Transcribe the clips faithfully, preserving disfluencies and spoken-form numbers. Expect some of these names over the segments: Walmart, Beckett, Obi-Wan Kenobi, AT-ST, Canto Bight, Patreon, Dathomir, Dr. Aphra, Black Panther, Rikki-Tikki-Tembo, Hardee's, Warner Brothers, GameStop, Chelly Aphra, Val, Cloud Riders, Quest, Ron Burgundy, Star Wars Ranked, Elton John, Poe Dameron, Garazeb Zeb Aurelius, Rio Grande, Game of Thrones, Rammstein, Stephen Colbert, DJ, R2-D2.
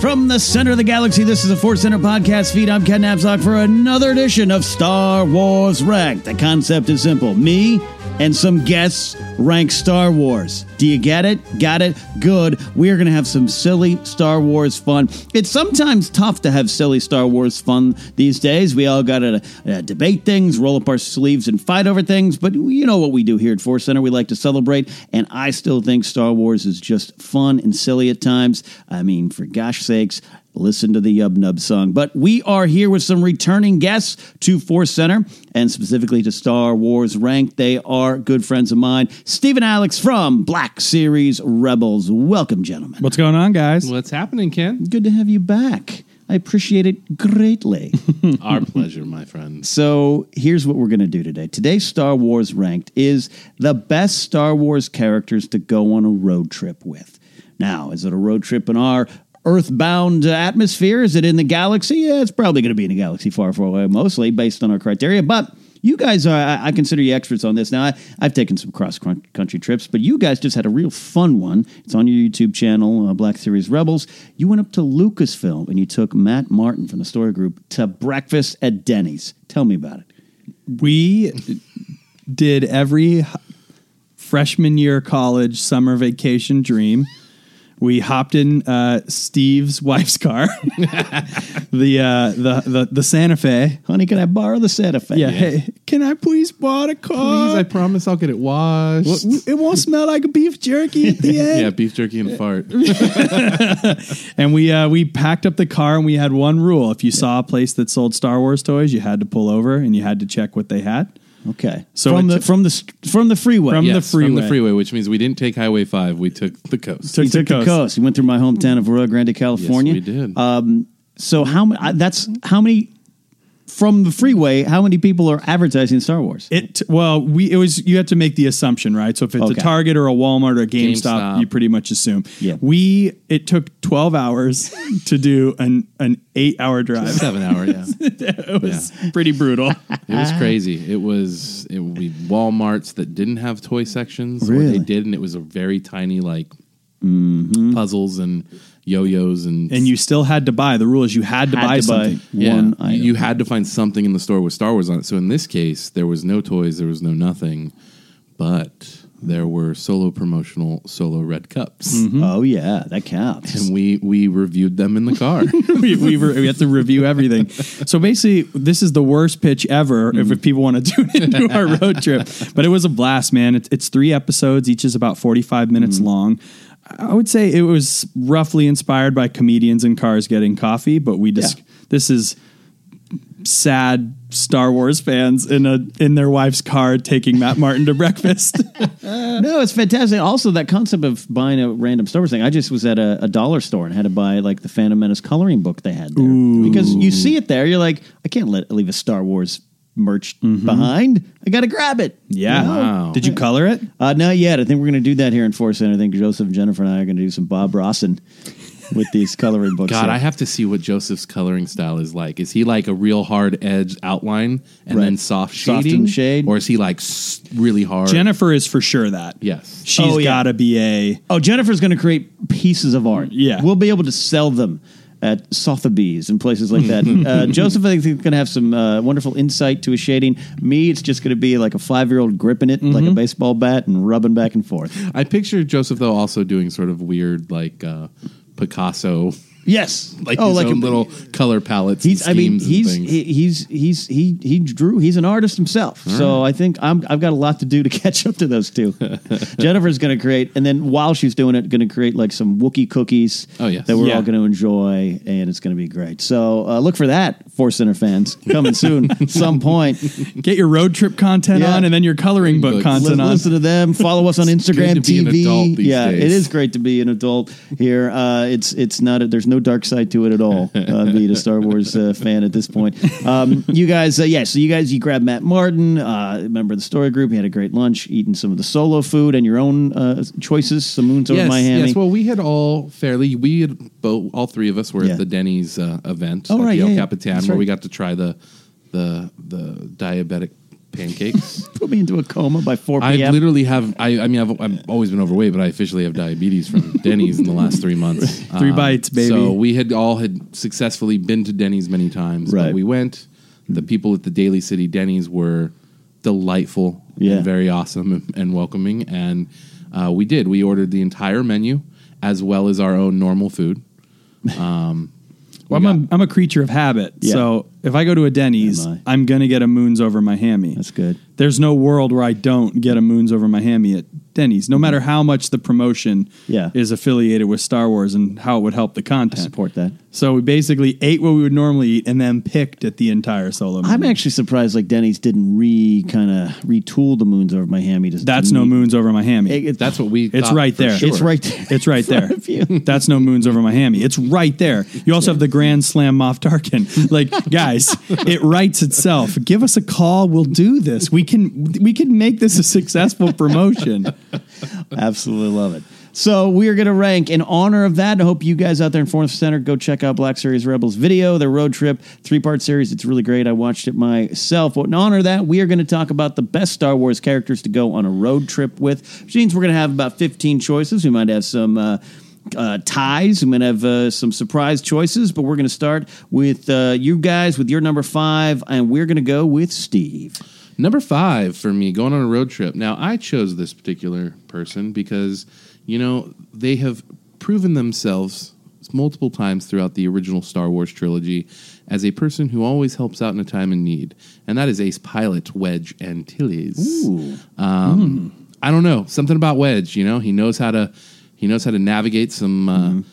From the center of the galaxy, this is the Force Center podcast feed. I'm Ken Napsok for another edition of Star Wars Ranked. The concept is simple. Me and some guests rank Star Wars. Do you get it? Got it? Good. We are going to have some silly Star Wars fun. It's sometimes tough to have silly Star Wars fun these days. We all got to uh, debate things, roll up our sleeves and fight over things. But you know what we do here at Force Center. We like to celebrate. And I still think Star Wars is just fun and silly at times. I mean, for gosh sakes, listen to the Yub Nub song. But we are here with some returning guests to Force Center and specifically to Star Wars Ranked. They are good friends of mine. Steve and Alex from Black Series Rebels. Welcome, gentlemen. What's going on, guys? What's happening, Ken? Good to have you back. I appreciate it greatly. Our pleasure, my friend. So here's what we're going to do today. Today's Star Wars Ranked is the best Star Wars characters to go on a road trip with. Now, is it a road trip in our Earthbound atmosphere? Is it in the galaxy? Yeah, it's probably going to be in a galaxy far, far away, mostly based on our criteria. But you guys are, I, I consider you experts on this. Now, I, I've taken some cross-country trips, but you guys just had a real fun one. It's on your YouTube channel, uh, Black Series Rebels. You went up to Lucasfilm, and you took Matt Martin from the story group to breakfast at Denny's. Tell me about it. We did every freshman year college summer vacation dream. We hopped in uh, Steve's wife's car, the, uh, the the the Santa Fe. Honey, can I borrow the Santa Fe? Yeah, yeah. Hey, can I please borrow the car? Please, I promise I'll get it washed. Well, it won't smell like beef jerky at the end. Yeah, beef jerky and fart. And we uh, we packed up the car, and we had one rule. If you yeah. saw a place that sold Star Wars toys, you had to pull over, and you had to check what they had. Okay. So from the, t- from the from the freeway. From yes, the freeway. From the freeway, which means we didn't take Highway five. We took the coast. Took, we took the coast. coast. We went through my hometown of Rio Grande, California. Yes, we did. Um, so how many, that's how many, from the freeway, how many people are advertising Star Wars? It Well, we it was you have to make the assumption, right? So if it's okay. a Target or a Walmart or a GameStop, GameStop. you pretty much assume. Yeah. We, it took twelve hours to do an, an eight-hour drive. seven-hour, yeah. It was yeah. pretty brutal. It was crazy. It was it would be Walmarts that didn't have toy sections. Really? Or they did, and it was a very tiny, like, mm-hmm. puzzles and... yo-yos and and you still had to buy. The rule is you had to had buy to something. Buy yeah. one item. You had to find something in the store with Star Wars on it. So in this case, there was no toys, there was no nothing, but there were Solo promotional Solo red cups. Mm-hmm. Oh yeah, that counts. And we we reviewed them in the car. we we, re- we had to review everything. So basically, this is the worst pitch ever mm-hmm. if, if people want to tune into our road trip. But it was a blast, man. It's it's three episodes, each is about forty-five minutes mm-hmm. long. I would say it was roughly inspired by Comedians in Cars Getting Coffee, but we just yeah. this is sad Star Wars fans in a in their wife's car taking Matt Martin to breakfast. No, it's fantastic. Also, that concept of buying a random Star Wars thing. I just was at a, a dollar store and had to buy like the Phantom Menace coloring book they had there. Ooh. Because you see it there, you're like, I can't let leave a Star Wars merch mm-hmm. behind. I gotta grab it. Yeah. You know? Wow. Did you color it? Uh, not yet. I think we're gonna do that here in Force Center. I think Joseph, Jennifer, and I are gonna do some Bob Rossen with these coloring books. God, here. I have to see what Joseph's coloring style is like. Is he like a real hard edge outline and right. then soft shading, soft and shade, or is he like really hard? Jennifer is for sure that. Yes, she's oh, yeah. gotta be a. Oh, Jennifer's gonna create pieces of art. Yeah, we'll be able to sell them at Sotheby's and places like that. uh, Joseph, I think, is going to have some uh, wonderful insight to his shading. Me, it's just going to be like a five-year-old gripping it mm-hmm. like a baseball bat and rubbing back and forth. I picture Joseph, though, also doing sort of weird, like, uh, Picasso. Yes. Like oh, his like own a, little color palettes he's, and schemes I mean, he's, and things. He, he's, he's, he, he drew, he's an artist himself. All so right. I think I'm, I've got a lot to do to catch up to those two. Jennifer's going to create, and then while she's doing it, going to create like some Wookiee cookies oh, yes. that we're yeah. all going to enjoy, and it's going to be great. So uh, look for that, Force Center fans, coming soon at some point. Get your road trip content yeah. on, and then your coloring book Books. content L- on. Listen to them. Follow us on Instagram, T V. Yeah, days. It is great to be an adult here. Uh, it's, it's not, a, there's no No dark side to it at all, uh, being a Star Wars uh, fan at this point. Um, you guys, uh, yeah, so you guys, you grabbed Matt Martin, uh, member of the story group. You had a great lunch, eating some of the Solo food and your own uh, choices, some moons yes, over Miami. Yes, well, we had all fairly, we had both, all three of us were yeah. at the Denny's uh, event oh, at right, the El yeah, Capitan, where right. we got to try the the the diabetic pancakes. Put me into a coma by four p.m. I literally have, I, I mean, I've, I've always been overweight, but I officially have diabetes from Denny's in the last three months. Three um, bites, baby. So we had all had successfully been to Denny's many times. Right. But we went. The people at the Daly City Denny's were delightful yeah. and very awesome and, and welcoming. And uh, we did. We ordered the entire menu as well as our own normal food. Um Well, we I'm, a, I'm a creature of habit, yeah. so if I go to a Denny's, I'm going to get a Moons Over Miami. That's good. There's no world where I don't get a Moons Over Miami at Denny's, no matter how much the promotion yeah. is affiliated with Star Wars and how it would help the content. I support that. So we basically ate what we would normally eat and then picked at the entire Solo menu. I'm actually surprised like Denny's didn't re kind of retool the Moons Over Miami. To, That's to no meet. Moons Over Miami. It, it, That's what we It's right there. Sure. It's right there. It's right there. That's no Moons Over Miami. It's right there. You also have the Grand Slam Moff Tarkin. Like, guys, it writes itself. Give us a call. We'll do this. We can we can make this a successful promotion. Absolutely love it. So we are going to rank in honor of that. I hope you guys out there in Force Center go check out Black Series Rebels video, their road trip, three-part series. It's really great. I watched it myself. But in honor of that, we are going to talk about the best Star Wars characters to go on a road trip with. Which means we're going to have about fifteen choices. We might have some... Uh, Uh, ties. I'm going to have uh, some surprise choices, but we're going to start with uh, you guys with your number five, and we're going to go with Steve. Number five for me, going on a road trip. Now, I chose this particular person because, you know, they have proven themselves multiple times throughout the original Star Wars trilogy as a person who always helps out in a time of need. And that is ace pilot Wedge Antilles. Ooh. Um, mm. I don't know. Something about Wedge, you know? He knows how to he knows how to navigate some uh, mm.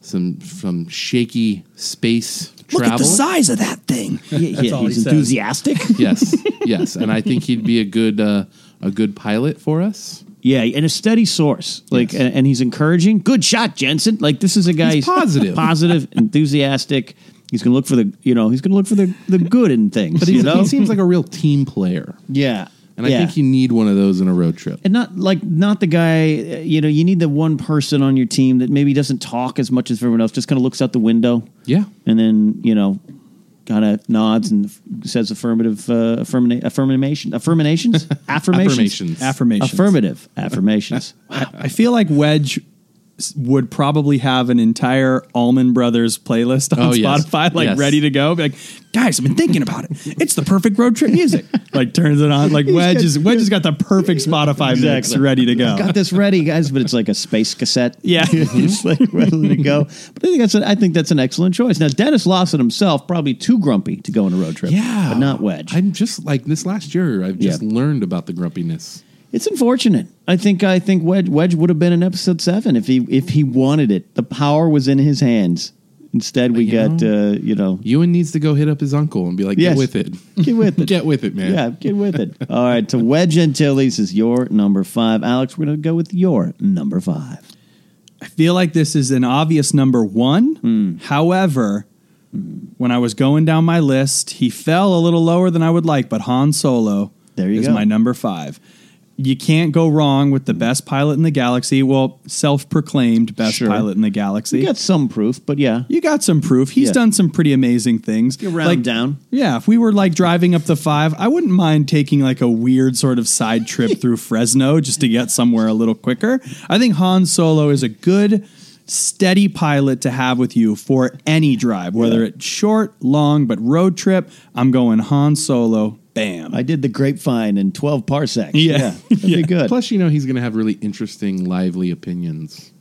some some shaky space travel. Look at the size of that thing. yeah, yeah, he's he enthusiastic. Yes. Yes, and I think he'd be a good uh, a good pilot for us. Yeah, and a steady source. Like, yes. and, and he's encouraging. Good shot, Jensen. Like, this is a guy. He's positive, positive, enthusiastic. He's gonna look for the, you know, he's gonna look for the, the good in things. But you know? He seems like a real team player. Yeah, and yeah. I think you need one of those in a road trip. And not like not the guy. You know, you need the one person on your team that maybe doesn't talk as much as everyone else. Just kind of looks out the window. Yeah, and then you know. Kind of nods and says affirmative, uh, affirma- affirmation, affirmations, affirmations, affirmations, affirmations, affirmative affirmations. Wow. I feel like Wedge would probably have an entire Allman Brothers playlist on oh, Spotify, yes. like yes. ready to go. Be like, guys, I've been thinking about it. It's the perfect road trip music. Like turns it on. Like Wedge is Wedge has got the perfect Spotify exactly. mix ready to go. I've got this ready, guys, but it's like a space cassette. Yeah, mm-hmm. It's like ready to go. But I think that's a, I think that's an excellent choice. Now Dennis Lawson himself probably too grumpy to go on a road trip. Yeah, but not Wedge. I'm just like this last year. I've just yeah. learned about the grumpiness. It's unfortunate. I think I think Wedge, Wedge would have been in episode seven if he if he wanted it. The power was in his hands. Instead, we you got know, uh, you know. Ewan needs to go hit up his uncle and be like, yes, "Get with it, get with it, get with it, man." Yeah, get with it. All right, so Wedge Antilles is your number five, Alex. We're gonna go with your number five. I feel like this is an obvious number one. Mm. However, mm. when I was going down my list, he fell a little lower than I would like. But Han Solo there you is go. my number five. You can't go wrong with the best pilot in the galaxy. Well, self-proclaimed best sure. pilot in the galaxy. You got some proof, but yeah. You got some proof. He's yeah. done some pretty amazing things. You round like, down. Yeah, if we were like driving up the five, I wouldn't mind taking like a weird sort of side trip through Fresno just to get somewhere a little quicker. I think Han Solo is a good, steady pilot to have with you for any drive, whether yeah. it's short, long, but road trip. I'm going Han Solo. Bam. I did the grapevine in twelve parsecs. Yeah. yeah that'd yeah. be good. Plus, you know, he's going to have really interesting, lively opinions.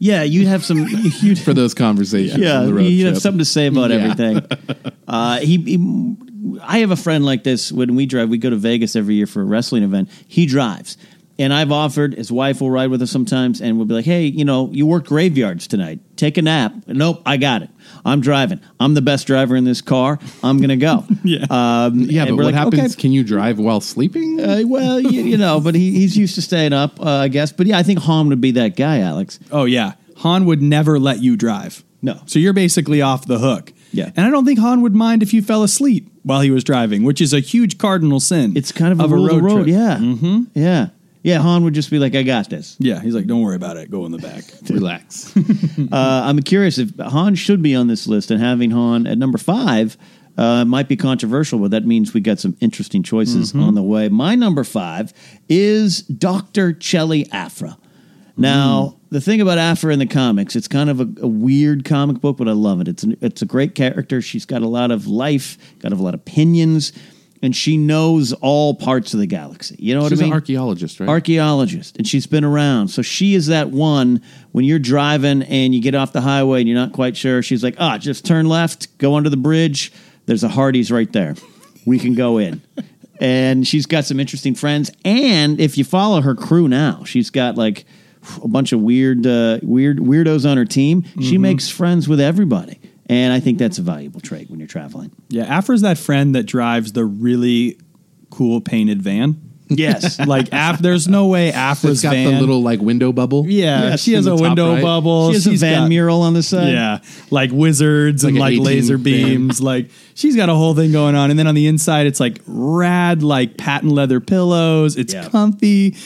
Yeah, you'd have some... You'd, for those conversations. Yeah, the road you'd trip. Have something to say about yeah. everything. Uh, he, he, I have a friend like this. When we drive, we go to Vegas every year for a wrestling event. He drives. And I've offered, his wife will ride with us sometimes, and we'll be like, hey, you know, you work graveyards tonight. Take a nap. Nope, I got it. I'm driving. I'm the best driver in this car. I'm going to go. yeah, um, yeah but what like, happens, okay. Can you drive while sleeping? Uh, well, you, you know, but he, he's used to staying up, uh, I guess. But, yeah, I think Han would be that guy, Alex. Oh, yeah. Han would never let you drive. No. So you're basically off the hook. Yeah. And I don't think Han would mind if you fell asleep while he was driving, which is a huge cardinal sin. It's kind of, of a, a road, road trip. Yeah. Mm-hmm. Yeah. Yeah, Han would just be like, I got this. Yeah, he's like, don't worry about it. Go in the back. Relax. uh, I'm curious if Han should be on this list, and having Han at number five uh, might be controversial, but that means we got some interesting choices mm-hmm. on the way. My number five is Doctor Chelly Aphra. Now, mm. the thing about Aphra in the comics, it's kind of a, a weird comic book, but I love it. It's, an, it's a great character. She's got a lot of life, got a lot of opinions. And she knows all parts of the galaxy. You know what she's I mean? She's an archaeologist, right? Archaeologist. And she's been around. So she is that one when you're driving and you get off the highway and you're not quite sure. She's like, ah, oh, just turn left, go under the bridge. There's a Hardee's right there. We can go in. And she's got some interesting friends. And if you follow her crew now, she's got like a bunch of weird, uh, weird weirdos on her team. Mm-hmm. She makes friends with everybody. And I think that's a valuable trait when you're traveling. Yeah, Afra's that friend that drives the really cool painted van. Yes. like, Af- there's no way Afra's van. She's got the little, like, window bubble. Yeah, yes, she has a window right. bubble. She has she's a van got, mural on the side. Yeah, like wizards like and, like, laser beams. like, she's got a whole thing going on. And then on the inside, it's, like, rad, like, patent leather pillows. It's yeah. comfy.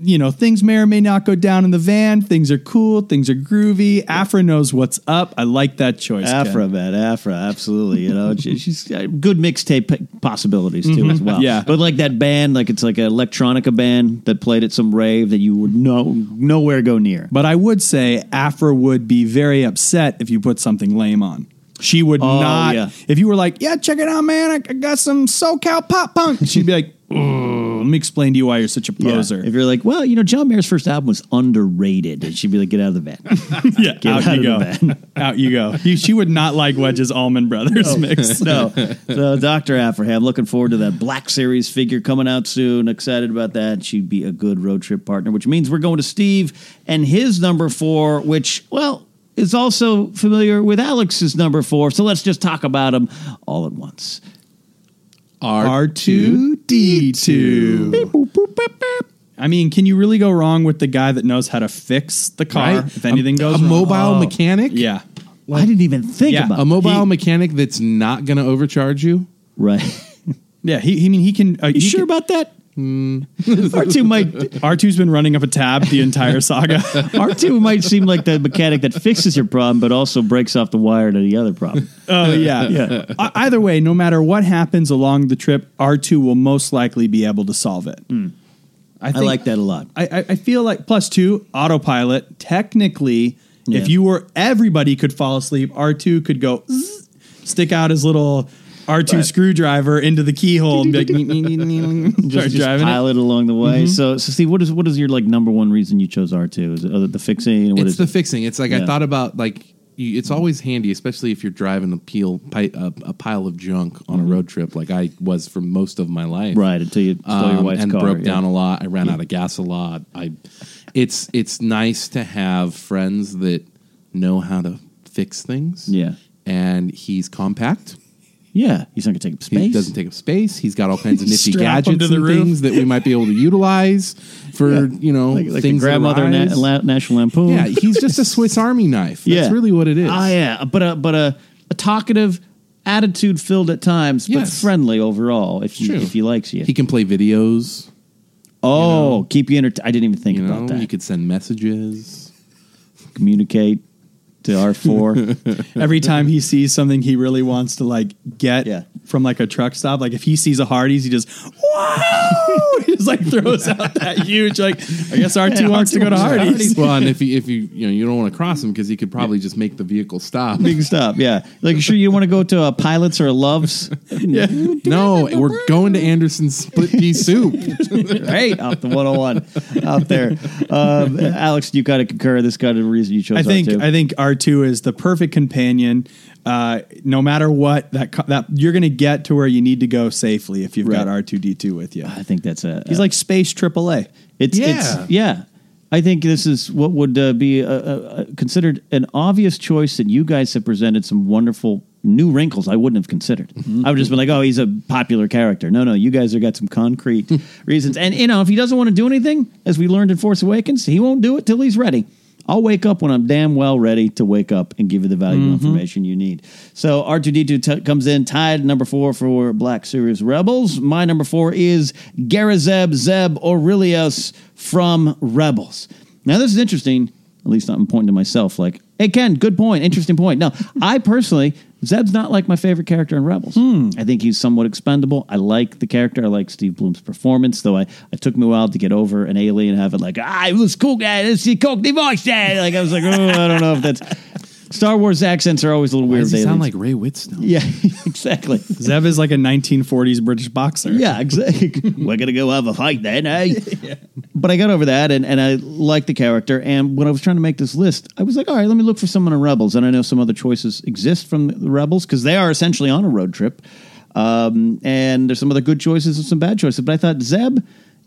You know, things may or may not go down in the van. Things are cool. Things are groovy. Aphra knows what's up. I like that choice. Aphra, Ken. man. Aphra, absolutely. You know, she, she's got good mixtape possibilities, too, mm-hmm. as well. Yeah. But like that band, like it's like an electronica band that played at some rave that you would no, nowhere go near. But I would say Aphra would be very upset if you put something lame on. She would oh, not. Yeah. If you were like, yeah, check it out, man. I, I got some SoCal pop punk. She'd be like, oh, Let me explain to you why you're such a poser. Yeah. If you're like, well, you know, John Mayer's first album was underrated, and she'd be like, get out of the van. yeah, get out, out you go. Van. Out you go. You, she would not like Wedge's Allman Brothers no. mix. no. So, Doctor Aphra, I'm looking forward to that Black Series figure coming out soon. Excited about that. She'd be a good road trip partner, which means we're going to Steve and his number four, which, well, is also familiar with Alex's number four. So let's just talk about them all at once. R two D two. Beep, boop, boop, boop, boop. I mean, can you really go wrong with the guy that knows how to fix the car right? if anything a, goes a wrong? A mobile oh. mechanic? Yeah. Like, I didn't even think yeah, about it. A mobile he, mechanic that's not going to overcharge you? Right. yeah. He, he, I mean, he can. Uh, you he sure can, about that? Mm. R two might R two's been running up a tab the entire saga. R two might seem like the mechanic that fixes your problem but also breaks off the wire to the other problem. Oh yeah, yeah. uh, either way, no matter what happens along the trip, R two will most likely be able to solve it. Mm. I, think, I like that a lot. I, I, I feel like plus two autopilot. Technically, yeah. if you were everybody could fall asleep, R two could go zzz, stick out his little. R two but. Screwdriver into the keyhole and be like, just, just pile it along the way. Mm-hmm. So, so Steve, what is what is your like number one reason you chose R two? Is it uh, the fixing? What it's is the it? fixing. It's like yeah. I thought about like you, it's always handy, especially if you're driving a peel pi- a, a pile of junk on mm-hmm. a road trip, like I was for most of my life. Right until you stole um, your wife's and car and broke yeah. down a lot. I ran yeah. out of gas a lot. I, it's it's nice to have friends that know how to fix things. Yeah, and he's compact. Yeah, he's not going to take up space. He doesn't take up space. He's got all kinds of nifty gadgets and roof. things that we might be able to utilize for, yeah. you know, like, like things. Like grandmother na- la- National Lampoon. Yeah, he's just a Swiss Army knife. That's yeah. really what it is. Ah, yeah, but a, but a, a talkative, attitude-filled at times, yes. but friendly overall if he, if he likes you. He can play videos. Oh, you know? keep you entertained. I didn't even think you about know? that. You could send messages. Communicate. To R four. Every time he sees something he really wants to like get yeah. from like a truck stop, like if he sees a Hardee's, he just whoa! He just like throws out that huge like I guess R two yeah, wants R two to go to Hardee's. Hardee's. Well, and if you if you you know you don't want to cross him because he could probably yeah. just make the vehicle stop. Big stop, yeah. Like sure you want to go to a Pilot's or a Love's? yeah. No, we're going to Anderson's split pea soup. right off the one oh one out there. Um, Alex, you gotta concur. This kind of reason you chose. I think R two. I think R two is the perfect companion. Uh, no matter what, that co- that you're going to get to where you need to go safely if you've right. got R two D two with you. I think that's a. He's a, like space triple A. It's yeah. It's, yeah. I think this is what would uh, be uh, uh, considered an obvious choice, and you guys have presented some wonderful new wrinkles I wouldn't have considered. Mm-hmm. I would just be like, oh, he's a popular character. No, no, you guys have got some concrete reasons. And, you know, if he doesn't want to do anything, as we learned in Force Awakens, he won't do it till he's ready. I'll wake up when I'm damn well ready to wake up and give you the valuable mm-hmm. information you need. So R two D two t- comes in tied number four for Black Series Rebels. My number four is Garazeb Zeb Aurelius from Rebels. Now, this is interesting. At least I'm pointing to myself like, hey, Ken, good point. Interesting point. Now, I personally, Zeb's not like my favorite character in Rebels. Hmm. I think he's somewhat expendable. I like the character. I like Steve Bloom's performance, though I, it took me a while to get over an alien having like, ah, it was cool, guy. This is a cool divorce. Like, I was like, oh, I don't know if that's... Star Wars accents are always a little Why weird. Does he sound like Ray Whitstone? Yeah, exactly. Zeb is like a nineteen forties British boxer. Yeah, exactly. We're going to go have a fight then, eh? yeah. But I got over that, and, and I liked the character. And when I was trying to make this list, I was like, all right, let me look for someone in Rebels. And I know some other choices exist from the Rebels, because they are essentially on a road trip. Um, and there's some other good choices and some bad choices. But I thought Zeb...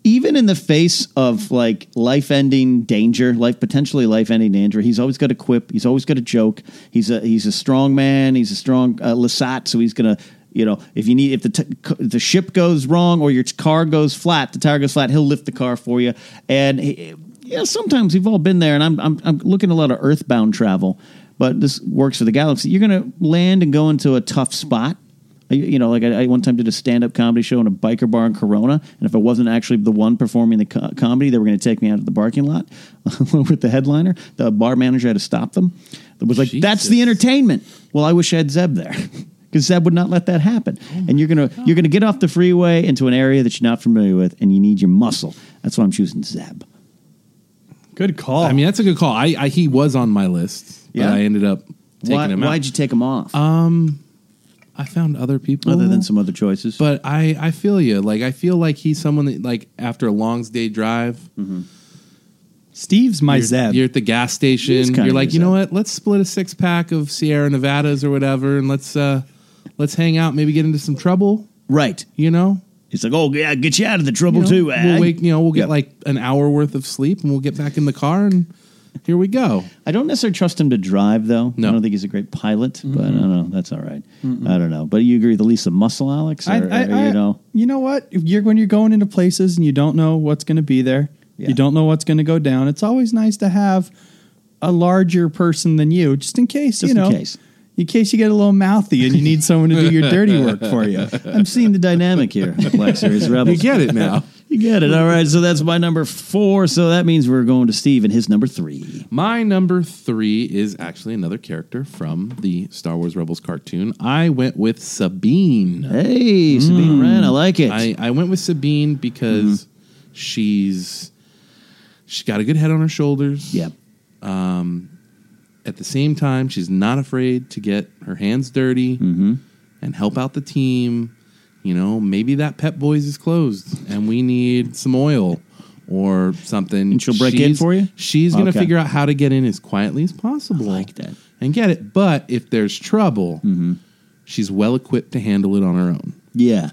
Even in the face of like life-ending danger, life potentially life-ending danger, he's always got a quip. He's always got a joke. He's a he's a strong man. He's a strong uh, Lasat. So he's gonna, you know, if you need if the t- the ship goes wrong or your car goes flat, the tire goes flat, he'll lift the car for you. And he, yeah, sometimes we've all been there. And I'm I'm, I'm looking at a lot of Earthbound travel, but this works for the galaxy. You're gonna land and go into a tough spot. You know, like I, I one time did a stand-up comedy show in a biker bar in Corona, and if I wasn't actually the one performing the co- comedy, they were going to take me out of the parking lot with the headliner. The bar manager had to stop them. It was like, Jesus. That's the entertainment. Well, I wish I had Zeb there because Zeb would not let that happen. Oh and you're gonna God. you're gonna get off the freeway into an area that you're not familiar with, and you need your muscle. That's why I'm choosing Zeb. Good call. I mean, that's a good call. I, I he was on my list, but yeah. I ended up taking why, him out. Why'd you take him off? Um. I found other people. Other than some other choices. But I, I feel you. Like, I feel like he's someone that, like, after a long day drive, mm-hmm. Steve's my you're, Zeb. You're at the gas station. You're like, you Zeb. Know what? Let's split a six pack of Sierra Nevadas or whatever, and let's uh, let's hang out. Maybe get into some trouble. Right. You know. It's like, oh yeah, get you out of the trouble you know, too. Ag. We'll wake. You know, we'll get yep. like an hour worth of sleep, and we'll get back in the car, and here we go. I don't necessarily trust him to drive, though. No. I don't think he's a great pilot, mm-hmm. but I don't know. That's all right. Mm-mm. I don't know. But you agree with the least of muscle, Alex? Or, I, I, or, you I, know, you know what? If you're when you're going into places and you don't know what's going to be there. Yeah. You don't know what's going to go down. It's always nice to have a larger person than you, just in case, just you know, in case. in case you get a little mouthy and you need someone to do your dirty work for you. I'm seeing the dynamic here. Black Series Rebels. You get it now. You get it. All right. So that's my number four. So that means we're going to Steve and his number three. My number three is actually another character from the Star Wars Rebels cartoon. I went with Sabine. Hey, mm. Sabine Wren. I like it. I, I went with Sabine because mm. she's... She's got a good head on her shoulders. Yep. Um, at the same time, she's not afraid to get her hands dirty mm-hmm. and help out the team. You know, maybe that Pep Boys is closed and we need some oil or something. And she'll break she's, in for you? She's going to okay. figure out how to get in as quietly as possible. I like that. And get it. But if there's trouble, mm-hmm. she's well equipped to handle it on her own. Yeah.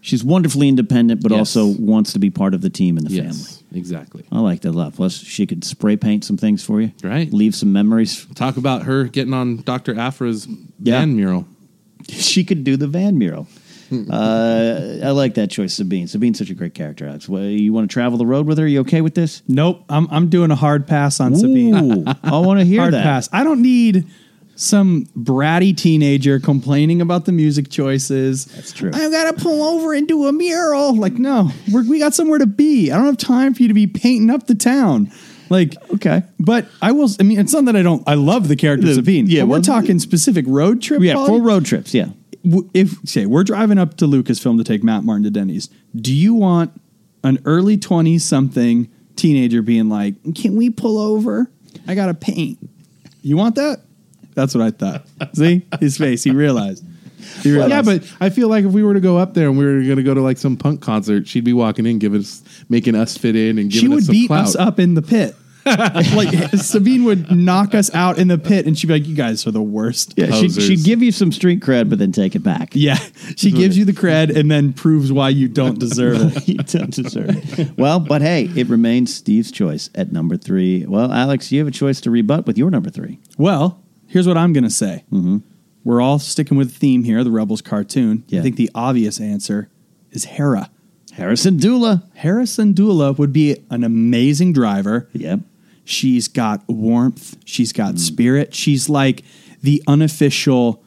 She's wonderfully independent, but yes. also wants to be part of the team and the yes, family. Exactly. I like that a lot. Plus, she could spray paint some things for you. Right. Leave some memories. Talk about her getting on Doctor Aphra's yeah. van mural. She could do the van mural. uh, I like that choice, Sabine. Sabine's such a great character, Alex. You want to travel the road with her? Are you okay with this? Nope. I'm I'm doing a hard pass on Ooh, Sabine. I want to hear hard that. Hard pass. I don't need... Some bratty teenager complaining about the music choices. That's true. I got to pull over and do a mural. Like, no, we're, we got somewhere to be. I don't have time for you to be painting up the town. Like, okay. But I will, I mean, it's not that I don't, I love the character the, Sabine. Yeah. But we're well, talking specific road trip. Yeah. Quality. Full road trips. Yeah. If, say, we're driving up to Lucasfilm to take Matt Martin to Denny's. Do you want an early twenties something teenager being like, can we pull over? I got to paint. You want that? That's what I thought. See? His face. He realized. He realized. Yeah, but I feel like if we were to go up there and we were going to go to like some punk concert, she'd be walking in, giving us, making us fit in and giving us some clout. She would beat us up in the pit. Like Sabine would knock us out in the pit and she'd be like, you guys are the worst. Yeah, she'd, she'd give you some street cred, but then take it back. Yeah. She gives you the cred and then proves why you don't deserve it. You don't deserve it. Well, but hey, it remains Steve's choice at number three. Well, Alex, you have a choice to rebut with your number three. Well... Here's what I'm going to say. Mm-hmm. We're all sticking with the theme here, the Rebels cartoon. Yeah. I think the obvious answer is Hera. Hera Syndulla. Hera Syndulla would be an amazing driver. Yep. She's got warmth. She's got mm. spirit. She's like the unofficial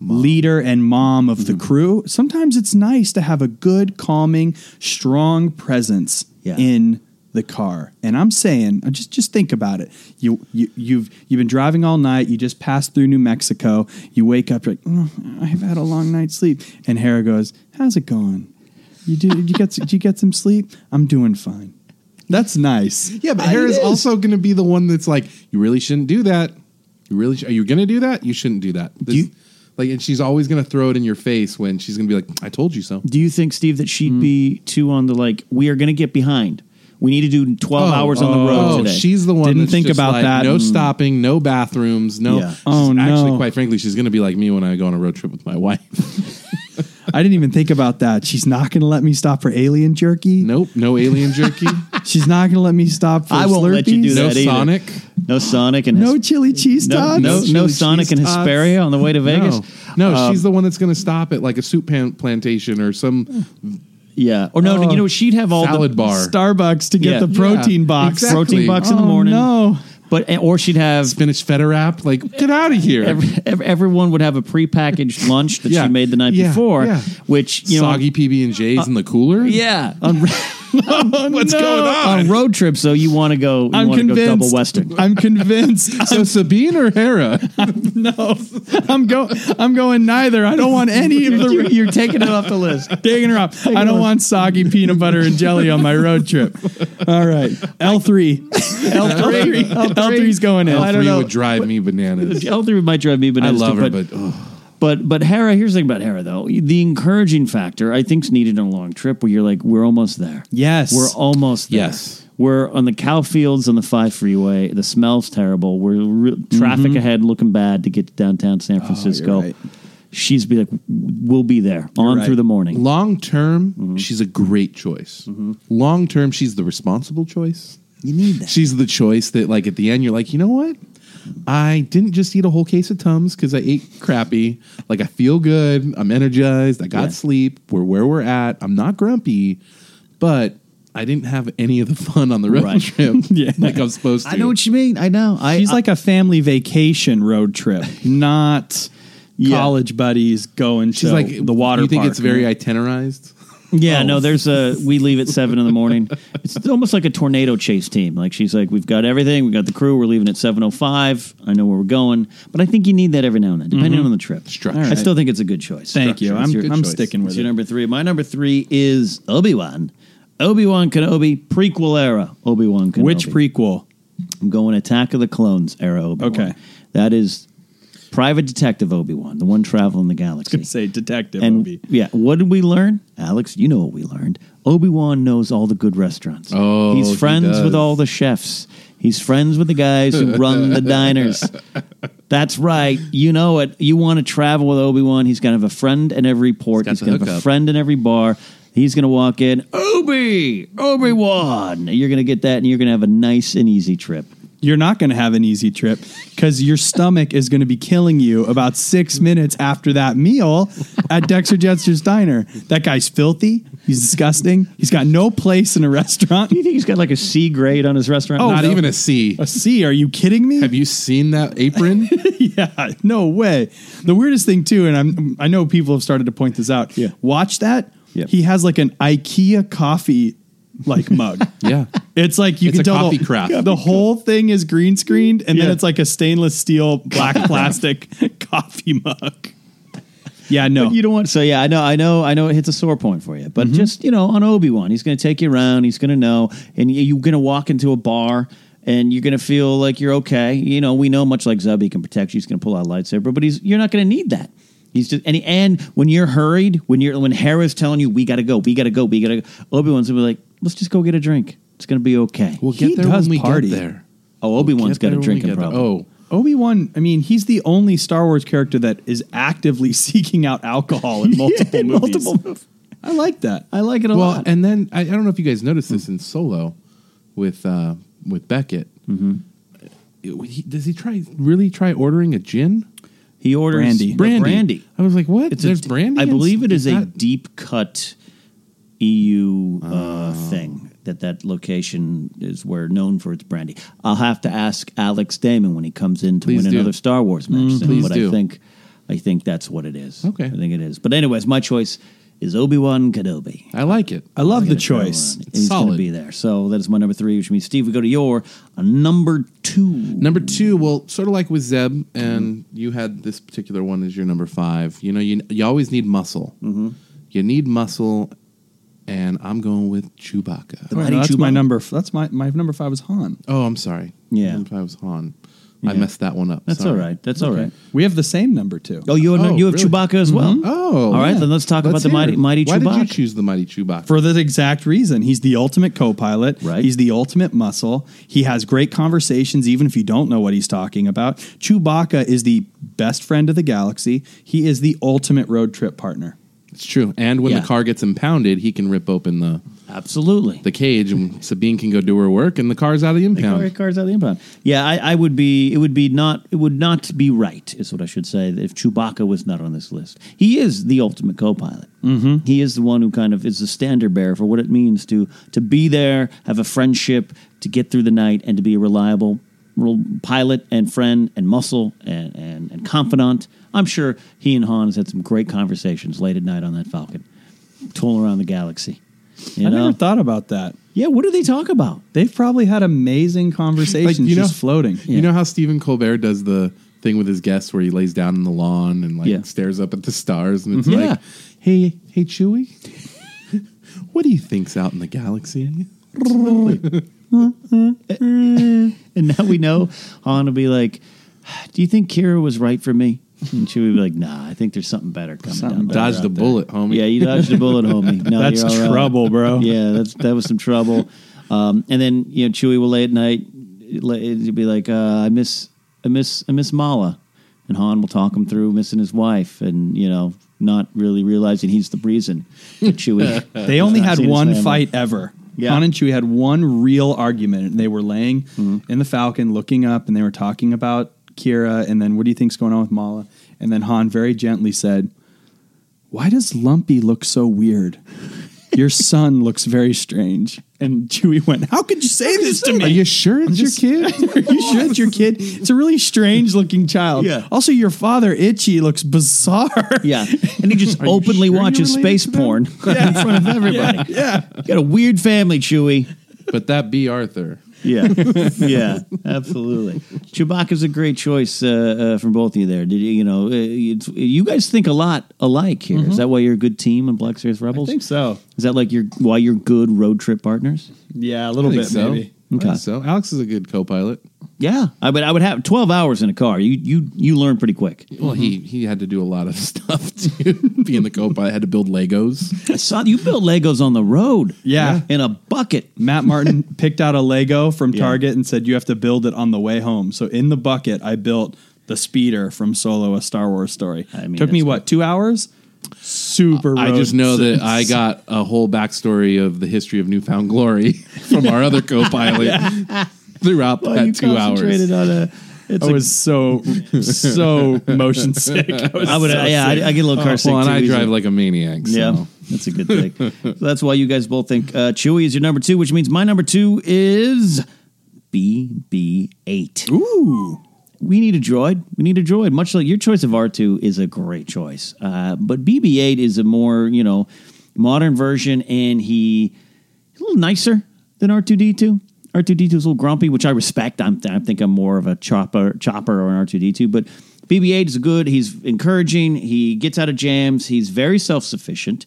mom. leader and mom of mm-hmm. the crew. Sometimes it's nice to have a good, calming, strong presence yeah. in the car. And I'm saying, just just think about it. You, you, you've you've been driving all night. You just passed through New Mexico. You wake up, you're like, oh, I've had a long night's sleep. And Hera goes, how's it going? You do, you get, did you get some sleep? I'm doing fine. That's nice. Yeah, but Hera's also going to be the one that's like, you really shouldn't do that. You really sh- Are you going to do that? You shouldn't do that. This- do you- Like, and she's always going to throw it in your face when she's going to be like, I told you so. Do you think, Steve, that she'd mm. be too on the like, we are going to get behind? We need to do twelve oh, hours on the road oh, today. She's the one Didn't that's think just about like, that. No mm. stopping, no bathrooms, no. Yeah. Oh, no. Actually, quite frankly, she's going to be like me when I go on a road trip with my wife. I didn't even think about that. She's not going to let me stop for alien jerky. Nope, no alien jerky. She's not going to let me stop for I won't Slurpees. Let you do that no either. Sonic. No Sonic and no his- chili cheese tots. No, no, no Sonic and Hesperia on the way to Vegas. No, no um, she's the one that's going to stop at like a soup pan- plantation or some. Yeah. Or no, oh, you know, she'd have all salad the bar. Starbucks to get yeah. the protein yeah, box. Exactly. Protein box oh, in the morning. No. But, or she'd have... Spinach feta wrap. Like, get out of here. Every, everyone would have a prepackaged lunch that yeah. she made the night yeah, before, yeah. which, you Soggy know... Soggy P B and J's uh, in the cooler? Yeah. On, oh, what's no. going on? On road trips, though, you want to go, you want to go double Western. I'm convinced. So I'm, Sabine or Hera? I'm, no. I'm, go, I'm going neither. I don't want any of the... You're taking it off the list. Taking her off. Take I don't off. want soggy peanut butter and jelly on my road trip. All right. L three. L three. L three. L three's going in. L three would drive me bananas. L three might drive me bananas. I love her, but... But but Hera, here's the thing about Hera, though. The encouraging factor, I think, is needed on a long trip where you're like, we're almost there. Yes. We're almost there. Yes. We're on the cow fields on the five freeway. The smell's terrible. We're re- traffic mm-hmm. ahead looking bad to get to downtown San Francisco. Oh, you're right. She's be like, we'll be there you're on right. through the morning. Long term, mm-hmm. she's a great choice. Mm-hmm. Long term, she's the responsible choice. You need that. She's the choice that, like, at the end, you're like, you know what? I didn't just eat a whole case of Tums because I ate crappy. Like, I feel good. I'm energized. I got yeah. sleep. We're where we're at. I'm not grumpy, but I didn't have any of the fun on the road right. trip yeah. like I'm supposed to. I know what you mean. I know. I, She's I, like a family vacation road trip, not yeah. college buddies going She's to like, the water you park. You think it's very itinerized? Yeah, oh. no, there's a, we leave at seven in the morning. It's almost like a tornado chase team. Like, she's like, we've got everything. We've got the crew. We're leaving at seven oh five. I know where we're going. But I think you need that every now and then, depending mm-hmm. on the trip. Structure. Right. I still think it's a good choice. Thank Structure. you. I'm, your, I'm sticking with it. Your number three. My number three is Obi-Wan. Obi-Wan Kenobi, prequel era Obi-Wan Kenobi. Which prequel? I'm going Attack of the Clones era Obi-Wan. Okay. That is... Private Detective Obi-Wan, the one traveling the galaxy. I was going to say Detective and, Obi. Yeah. What did we learn? Alex, you know what we learned. Obi-Wan knows all the good restaurants. Oh, He's friends he with all the chefs. He's friends with the guys who run the diners. That's right. You know it. You want to travel with Obi-Wan. He's going to have a friend in every port. He's, He's going to have a up. friend in every bar. He's going to walk in, Obi, Obi-Wan. You're going to get that, and you're going to have a nice and easy trip. You're not going to have an easy trip because your stomach is going to be killing you about six minutes after that meal at Dexter Jester's Diner. That guy's filthy. He's disgusting. He's got no place in a restaurant. Do you think he's got like a C grade on his restaurant? Oh, not no. even a C. A C? Are you kidding me? Have you seen that apron? Yeah, no way. The weirdest thing too, and I'm, I know people have started to point this out. Yeah. Watch that. Yep. He has like an IKEA coffee like mug. Yeah. It's like you it's can tell the, craft. the whole thing is green screened, and yeah. then it's like a stainless steel black plastic coffee mug. Yeah, no, but you don't want. So yeah, I know, I know, I know. It hits a sore point for you, but mm-hmm. just you know, on Obi-Wan, he's going to take you around. He's going to know, and you're going to walk into a bar, and you're going to feel like you're okay. You know, we know much like Zub, he can protect you. He's going to pull out a lightsaber, but he's you're not going to need that. He's just and, he, and when you're hurried, when you're when Hera's telling you we got to go, we got to go, we got to go, Obi-Wan's going to be like, let's just go get a drink. It's going to be okay. We'll get he there when we party. get there. Oh, Obi-Wan's we'll got a drinking problem. Oh, Obi-Wan, I mean, he's the only Star Wars character that is actively seeking out alcohol in multiple yeah, in movies. Multiple, I like that. I like it a well, lot. And then, I, I don't know if you guys noticed this in Solo with uh, with Beckett. Mm-hmm. It, he, does he try really try ordering a gin? He orders brandy. Brandy. brandy. I was like, what? It's There's a, brandy? I believe it is that? a deep cut E U uh, oh. thing. that that location is where known for its brandy. I'll have to ask Alex Damon when he comes in to please win do. another Star Wars match. Mm, soon, please but do. I think, I think that's what it is. Okay. I think it is. But anyways, my choice is Obi-Wan Kenobi. I like it. I love the choice. It's He's solid. He's going to be there. So that is my number three, which means, Steve, we go to your uh, number two. Number two, well, sort of like with Zeb, and mm-hmm. you had this particular one as your number five. You know, you, you always need muscle. Mm-hmm. You need muscle. And I'm going with Chewbacca. The right, no, that's Chewbacca. my number. That's my my number five was Han. Oh, I'm sorry. Yeah, number five was Han. Yeah. I messed that one up. That's sorry. all right. That's okay. all right. We have the same number two. Oh, you have, oh, you have really? Chewbacca as well. Mm-hmm. Oh, all right. Yeah. Then let's talk let's about the mighty mighty Why Chewbacca. Why did you choose the mighty Chewbacca? For that exact reason. He's the ultimate co-pilot. Right. He's the ultimate muscle. He has great conversations, even if you don't know what he's talking about. Chewbacca is the best friend of the galaxy. He is the ultimate road trip partner. It's true. And when yeah. the car gets impounded, he can rip open the absolutely the cage, and Sabine can go do her work, and the car's out of the impound. The car, car's out of the impound. Yeah, I, I would be. It would be not. It would not be right, is what I should say, if Chewbacca was not on this list. He is the ultimate co-pilot. Mm-hmm. He is the one who kind of is the standard bearer for what it means to to be there, have a friendship, to get through the night, and to be a reliable pilot and friend and muscle and, and, and confidant. I'm sure he and Han has had some great conversations late at night on that Falcon, tooling around the galaxy. You I know? never thought about that. Yeah, what do they talk about? They've probably had amazing conversations like, you just know, floating. You yeah. know how Stephen Colbert does the thing with his guests where he lays down on the lawn and like yeah. stares up at the stars and it's mm-hmm. like, yeah. hey, hey, Chewie, what do you think's out in the galaxy? And now we know Han will be like, do you think Kira was right for me? And Chewie would be like, nah, I think there's something better coming something down. Better dodged a bullet, there. homie. Yeah, you dodged a bullet, homie. No, that's you're all trouble, right. bro. Yeah, that's that was some trouble. Um, and then, you know, Chewie will lay at night. He'd be like, uh, I miss I miss, I miss Mala. And Han will talk him through missing his wife and, you know, not really realizing he's the reason that Chewie. They only had one fight ever. Yeah. Han and Chewie had one real argument. And they were laying mm-hmm. in the Falcon looking up, and they were talking about Kira, and then what do you think's going on with Mala? And then Han very gently said, why does Lumpy look so weird? Your son looks very strange. And Chewie went, how could you say this to me? Are you sure it's your kid? Are you sure it's your kid? It's a really strange looking child. Yeah. Also, your father, Itchy, looks bizarre. Yeah. And he just Are openly sure watches space porn yeah. in front of everybody. Yeah. yeah. Got a weird family, Chewie. But that be Arthur. Yeah, yeah, absolutely. Chewbacca's a great choice uh, uh, from both of you there. Did you, you know, uh, you, you guys think a lot alike here. Mm-hmm. Is that why you're a good team in Black Series Rebels? I think so. Is that like your why you're good road trip partners? Yeah, a little I think bit so. maybe. Okay. I think so. Alex is a good co-pilot. Yeah, I would. I would have twelve hours in a car. You you you learn pretty quick. Well, mm-hmm. he he had to do a lot of stuff to be in the co-pilot. I had to build Legos. I saw you built Legos on the road. Yeah, in a bucket. Matt Martin picked out a Lego from Target yeah. and said you have to build it on the way home. So in the bucket, I built the speeder from Solo: A Star Wars Story. I mean, took me what two hours. Super. I just know sense. that I got a whole backstory of the history of Newfound Glory from our other co-pilot. yeah. Throughout well, that two hours, on a, it's I a, was so so motion sick. I, I would, so yeah, I, I get a little car oh, sick. Well, and too I easy. drive like a maniac. So. Yeah, that's a good thing. So that's why you guys both think uh, Chewie is your number two, which means my number two is B B eight. Ooh, we need a droid. We need a droid. Much like your choice of R two is a great choice, uh, but B B eight is a more you know modern version, and he he's a little nicer than R two D two. R two D two is a little grumpy, which I respect. I'm, I think I'm more of a chopper, chopper or an R two D two. But B B eight is good. He's encouraging. He gets out of jams. He's very self-sufficient.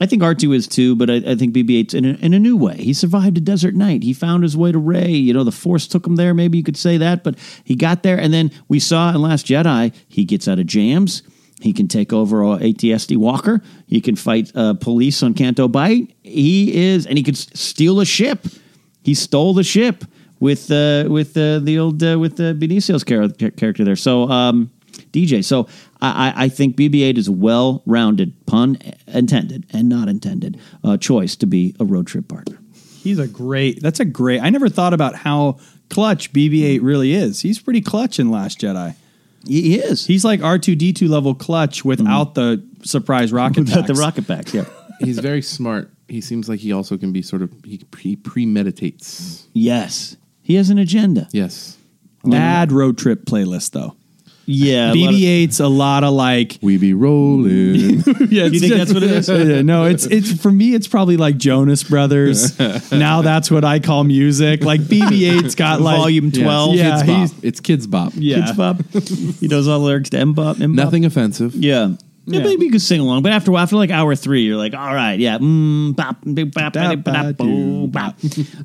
I think R two is too, but I, I think B B eight's in a, in a new way. He survived a desert night. He found his way to Rey. You know, the Force took him there. Maybe you could say that. But he got there. And then we saw in Last Jedi, he gets out of jams. He can take over A T S T Walker. He can fight uh, police on Canto Bight. He is, and he could steal a ship. He stole the ship with uh, with uh, the old uh, with uh, Benicio's char- character there. So um, D J. So I, I think B B eight is a well-rounded, pun intended and not intended, uh, choice to be a road trip partner. He's a great. That's a great. I never thought about how clutch B B eight really is. He's pretty clutch in Last Jedi. He is. He's like R two D two level clutch without mm-hmm. the surprise rocket. Without packs. the rocket packs. Yeah. He's very smart. He seems like he also can be sort of, he pre- premeditates. Yes. He has an agenda. Yes. Bad road trip playlist, though. Yeah. B B eight's a lot of like. We be rolling. yeah, you think that's what it is? yeah, no, it's, it's, for me, it's probably like Jonas Brothers. Now that's what I call music. Like B B eight's got like. Volume twelve. Yes. Yeah. Kids bop. It's Kids Bop. Yeah. Kids Bop. He knows all the lyrics to M-Bop. M-Bop. Nothing offensive. Yeah. Yeah, yeah, maybe you could sing along, but after a while, after like hour three, you're like, all right, yeah. Mm, bop, bop, bop, bop, bop.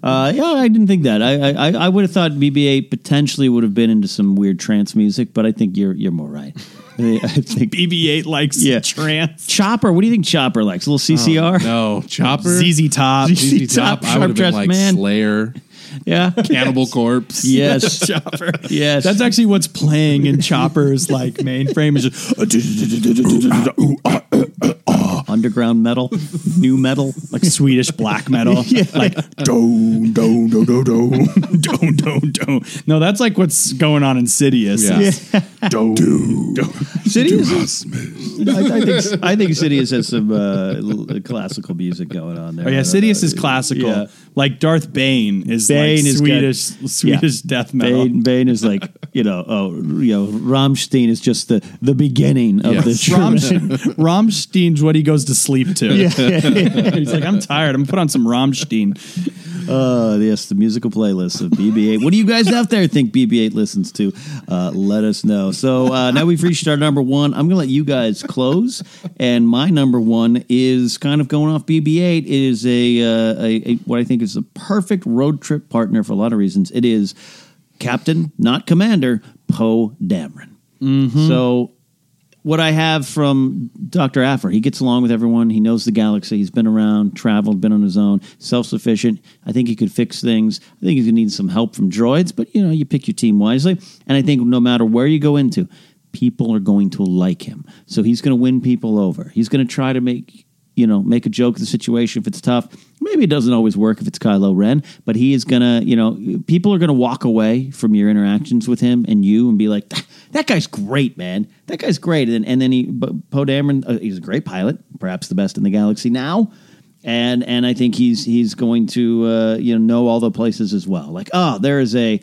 Uh, yeah, I didn't think that. I I, I would have thought B B eight potentially would have been into some weird trance music, but I think you're you're more right. I think B B eight likes yeah. trance. Chopper, what do you think Chopper likes? A little C C R? Oh, no, Chopper. Z Z Top. Z Z Top. I would have been like man. Slayer. Yeah. Cannibal yes. Corpse. Yes. Chopper. Yes. That's actually what's playing in Chopper's like mainframe is just underground metal, new metal, like Swedish black metal. Yeah. Like do do do do do do do do. No, that's like what's going on in Sidious. Yeah. yeah. Do do Sidious. I, I think I think Sidious has some uh, classical music going on there. Oh yeah, Sidious know. is classical. Yeah. Like Darth Bane is Bane like is Swedish good. Swedish yeah. death metal. Bane, Bane is like you know oh you know Rammstein is just the, the beginning of yes. the Rammstein, Rammstein's what he goes to sleep to. Yeah. He's like I'm tired. I'm gonna put on some Rammstein. Uh, yes, the musical playlist of B B eight. What do you guys out there think B B eight listens to? Uh, let us know. So uh, now we've reached our number one. I'm going to let you guys close. And my number one is kind of going off B B eight. It is a, uh, a, a what I think is the perfect road trip partner for a lot of reasons. It is Captain, not Commander, Poe Dameron. Mm-hmm. So what I have from Doctor Aphra. He gets along with everyone. He knows the galaxy. He's been around, traveled, been on his own, self-sufficient. I think he could fix things. I think he's going to need some help from droids, but, you know, you pick your team wisely. And I think no matter where you go into, people are going to like him. So he's going to win people over. He's going to try to make, you know, make a joke of the situation if it's tough. Maybe it doesn't always work if it's Kylo Ren, but he is going to, you know, people are going to walk away from your interactions with him and you and be like, that guy's great, man. That guy's great. And, and then he, Poe Dameron, uh, he's a great pilot, perhaps the best in the galaxy now. And and I think he's he's going to, uh, you know, know all the places as well. Like, oh, there is a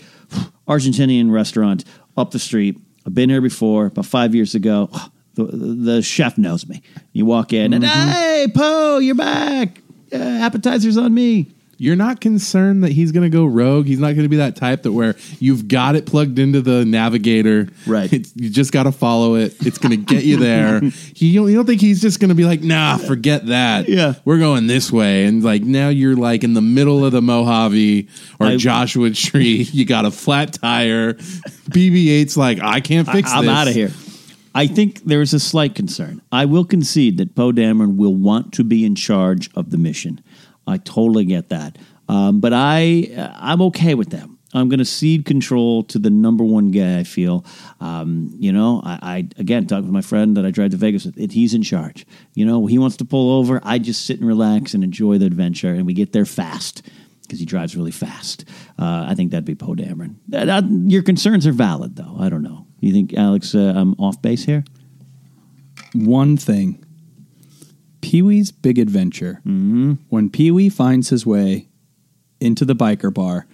Argentinian restaurant up the street. I've been here before, about five years ago. Oh, the, the chef knows me. You walk in mm-hmm. and, hey, Poe, you're back. Uh, appetizers on me. You're not concerned that he's going to go rogue. He's not going to be that type that where you've got it plugged into the navigator. Right. It's, you just got to follow it. It's going to get you there. He, you don't think he's just going to be like, nah, forget that. Yeah. We're going this way. And like now you're like in the middle of the Mojave or I, Joshua Tree. You got a flat tire. B B eight's like, I can't fix I, I'm this. I'm out of here. I think there is a slight concern. I will concede that Poe Dameron will want to be in charge of the mission. I totally get that. Um, but I, I'm okay with them. I'm going to cede control to the number one guy, I feel. Um, you know, I, I again, talked with my friend that I drive to Vegas with. It, he's in charge. You know, he wants to pull over. I just sit and relax and enjoy the adventure, and we get there fast because he drives really fast. Uh, I think that'd be Poe Dameron. That, that, your concerns are valid, though. I don't know. You think, Alex, uh, I'm off base here? One thing. Pee-wee's Big Adventure. Mm-hmm. When Pee-wee finds his way into the biker bar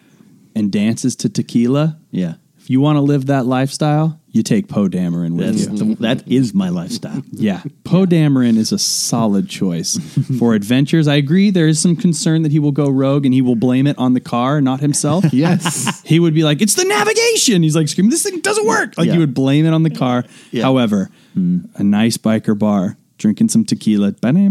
and dances to tequila, yeah. If you want to live that lifestyle, you take Poe Dameron with That's you. The, that is my lifestyle. Yeah. Poe Dameron is a solid choice for adventures. I agree. There is some concern that he will go rogue and he will blame it on the car, not himself. Yes. He would be like, it's the navigation. He's like screaming, this thing doesn't work. Like yeah. He would blame it on the car. Yeah. However, mm. a nice biker bar. Drinking some tequila. You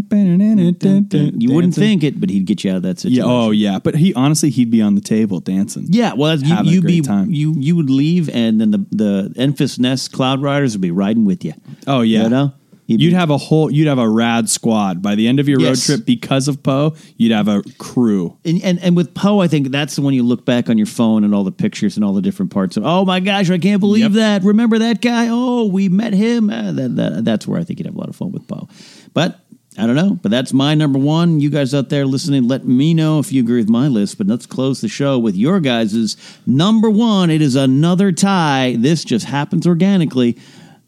wouldn't think it, but he'd get you out of that situation. Yeah, oh, yeah. But he honestly, he'd be on the table dancing. Yeah, well, you, you, be, you, you would leave, and then the, the Enfys Nest Cloud Riders would be riding with you. Oh, yeah. You know? You'd, you'd have a whole, you'd have a rad squad by the end of your yes. road trip because of Poe. You'd have a crew, and and, and with Poe, I think that's the one you look back on your phone and all the pictures and all the different parts of. Oh my gosh, I can't believe yep. that! Remember that guy? Oh, we met him. Uh, that, that that's where I think you'd have a lot of fun with Poe. But I don't know. But that's my number one. You guys out there listening, let me know if you agree with my list. But let's close the show with your guys's number one. It is another tie. This just happens organically.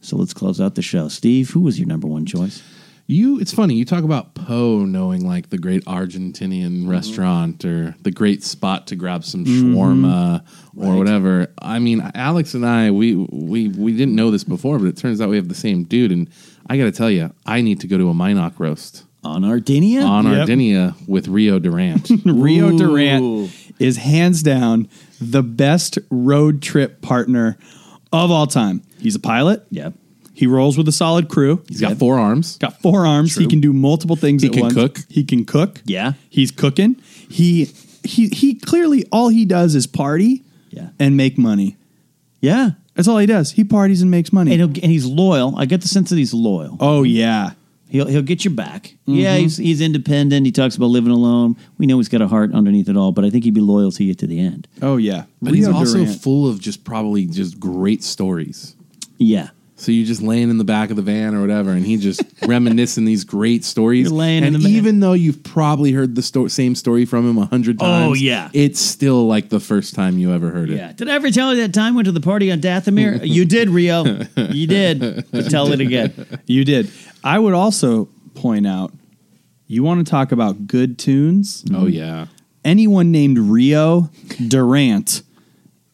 So let's close out the show. Steve, who was your number one choice? You. It's funny. You talk about Poe knowing like the great Argentinian mm-hmm. restaurant or the great spot to grab some shawarma mm-hmm. or right. whatever. I mean, Alex and I, we, we we didn't know this before, but it turns out we have the same dude. And I got to tell you, I need to go to a Minoc roast. On Ardinia? On yep. Ardinia with Rio Durant. Rio Ooh. Durant is hands down the best road trip partner of all time. He's a pilot. Yeah. He rolls with a solid crew. He's got yep. four arms. Got four arms. True. He can do multiple things he at once. He can cook. He can cook. Yeah. He's cooking. He he he clearly all he does is party yeah. and make money. Yeah. That's all he does. He parties and makes money. And, he'll, and he's loyal. I get the sense that he's loyal. Oh, yeah. He'll he'll get your back. Mm-hmm. Yeah, he's he's independent. He talks about living alone. We know he's got a heart underneath it all, but I think he'd be loyal to you to the end. Oh yeah, but Rio he's also Durant. full of just probably just great stories. Yeah. So you're just laying in the back of the van or whatever, and he just reminiscing these great stories. You're laying and in the even van. Though you've probably heard the sto- same story from him a hundred times, oh yeah, it's still like the first time you ever heard it. Yeah. Did I ever tell you that time I went to the party on Dathomir? You did, Rio. You did. But tell it again. You did. I would also point out, you want to talk about good tunes? Oh yeah. Anyone named Rio Durant.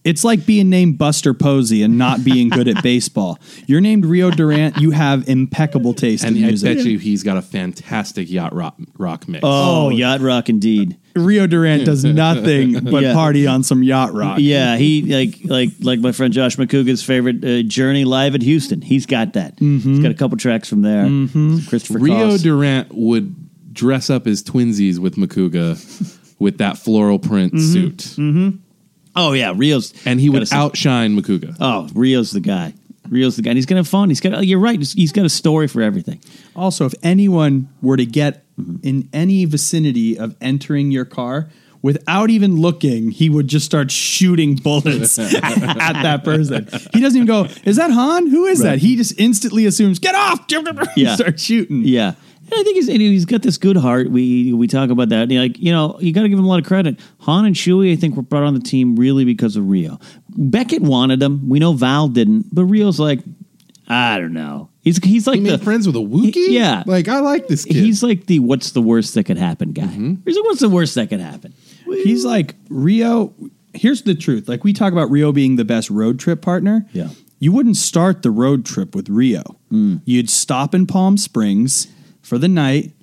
It's like being named Buster Posey and not being good at baseball. You're named Rio Durant. You have impeccable taste and in music. And I bet you he's got a fantastic yacht rock, rock mix. Oh, oh, yacht rock indeed. Rio Durant does nothing but yeah. party on some yacht rock. Yeah, he like like like my friend Josh McCougan's favorite uh, Journey Live at Houston. He's got that. Mm-hmm. He's got a couple tracks from there. Mm-hmm. Christopher Rio Koss. Durant would dress up as twinsies with McCouga with that floral print mm-hmm. suit. Mm-hmm. Oh, yeah, Rio's... And he would outshine Makuga. Oh, Rio's the guy. Rio's the guy. And he's gonna have fun. He's got. Oh, you're right. He's got a story for everything. Also, if anyone were to get mm-hmm. in any vicinity of entering your car, without even looking, he would just start shooting bullets at that person. He doesn't even go, is that Han? Who is right. that? He just instantly assumes, get off! Yeah. Start shooting. Yeah. And I think he's and he's got this good heart. We we talk about that. And like, you know, you got to give him a lot of credit. Han and Chewie, I think, were brought on the team really because of Rio. Beckett wanted them. We know Val didn't. But Rio's like, I don't know. He's he's like he made the, friends with a Wookiee? He, yeah. Like, I like this kid. He's like the what's the worst that could happen guy. Mm-hmm. He's like, what's the worst that could happen? He's like, Rio, here's the truth. Like, we talk about Rio being the best road trip partner. Yeah. You wouldn't start the road trip with Rio. Mm. You'd stop in Palm Springs for the night.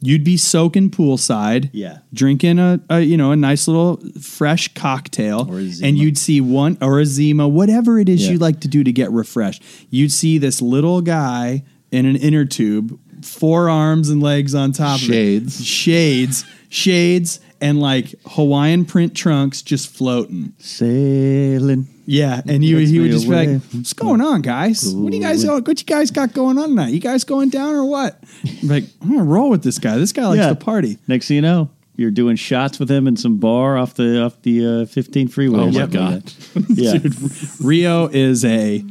You'd be soaking poolside. Yeah. Drinking a, a you know, a nice little fresh cocktail. Or a Zima. And you'd see one, or a Zima, whatever it is yeah. you like to do to get refreshed. You'd see this little guy in an inner tube, four arms and legs on top shades. of it. Shades. Shades. Shades. And like Hawaiian print trunks just floating. Sailing. Yeah. And he, he would just away. be like, what's going on, guys? What do you guys what you guys got going on tonight? You guys going down or what? I'm like, I'm gonna roll with this guy. This guy likes yeah. to party. Next thing you know, you're doing shots with him in some bar off the off the uh, fifteen freeway. Oh my yep. god. yeah. Dude, Rio is a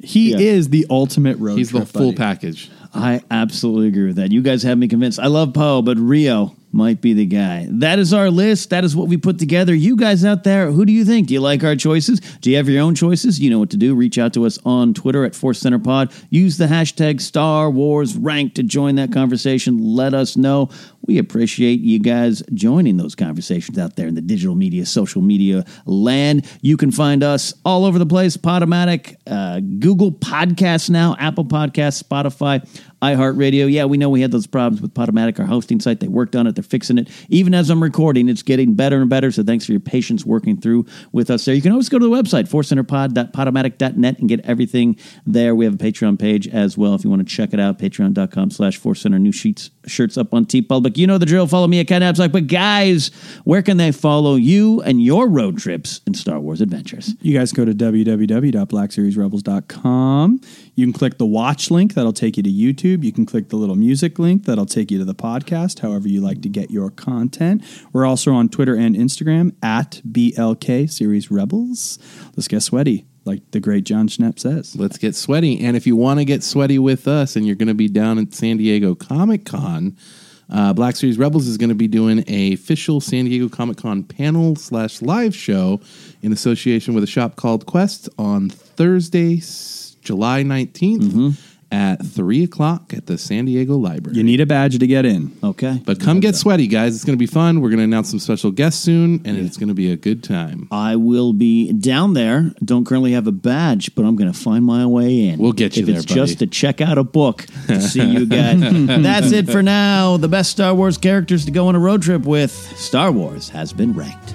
he yeah. is the ultimate road He's trip. He's the full buddy. package. I absolutely agree with that. You guys have me convinced. I love Poe, but Rio might be the guy. That is our list. That is what we put together. You guys out there, who do you think? Do you like our choices? Do you have your own choices? You know what to do. Reach out to us on Twitter at Force Center Pod. Use the hashtag Star Wars Ranked to join that conversation. Let us know. We appreciate you guys joining those conversations out there in the digital media, social media land. You can find us all over the place. Podomatic, uh, Google Podcasts now, Apple Podcasts, Spotify, iHeartRadio. Yeah, we know we had those problems with Podomatic, our hosting site. They worked on it. They're fixing it. Even as I'm recording, it's getting better and better, so thanks for your patience working through with us there. You can always go to the website, force center pod dot podomatic dot net, and get everything there. We have a Patreon page as well if you want to check it out, patreon dot com slash force center. New sheets, shirts up on TeePublic. You know the drill. Follow me at Ken Absock. But guys, where can they follow you and your road trips and Star Wars adventures? You guys go to w w w dot black series rebels dot com. You can click the watch link. That'll take you to YouTube. You can click the little music link. That'll take you to the podcast, however you like to get your content. We're also on Twitter and Instagram at B L K Series Rebels. Let's get sweaty, like the great John Schnepp says. Let's get sweaty. And if you want to get sweaty with us and you're going to be down at San Diego Comic-Con, uh, Black Series Rebels is going to be doing a official San Diego Comic-Con panel slash live show in association with a shop called Quest on Thursday, July nineteenth mm-hmm. at three o'clock at the San Diego Library. You need a badge to get in. Okay. But come get sweaty, guys. It's going to be fun. We're going to announce some special guests soon, and yeah. it's going to be a good time. I will be down there. Don't currently have a badge, but I'm going to find my way in. We'll get you if there, If it's buddy. just to check out a book to see you guys. That's it for now. The best Star Wars characters to go on a road trip with. Star Wars has been ranked.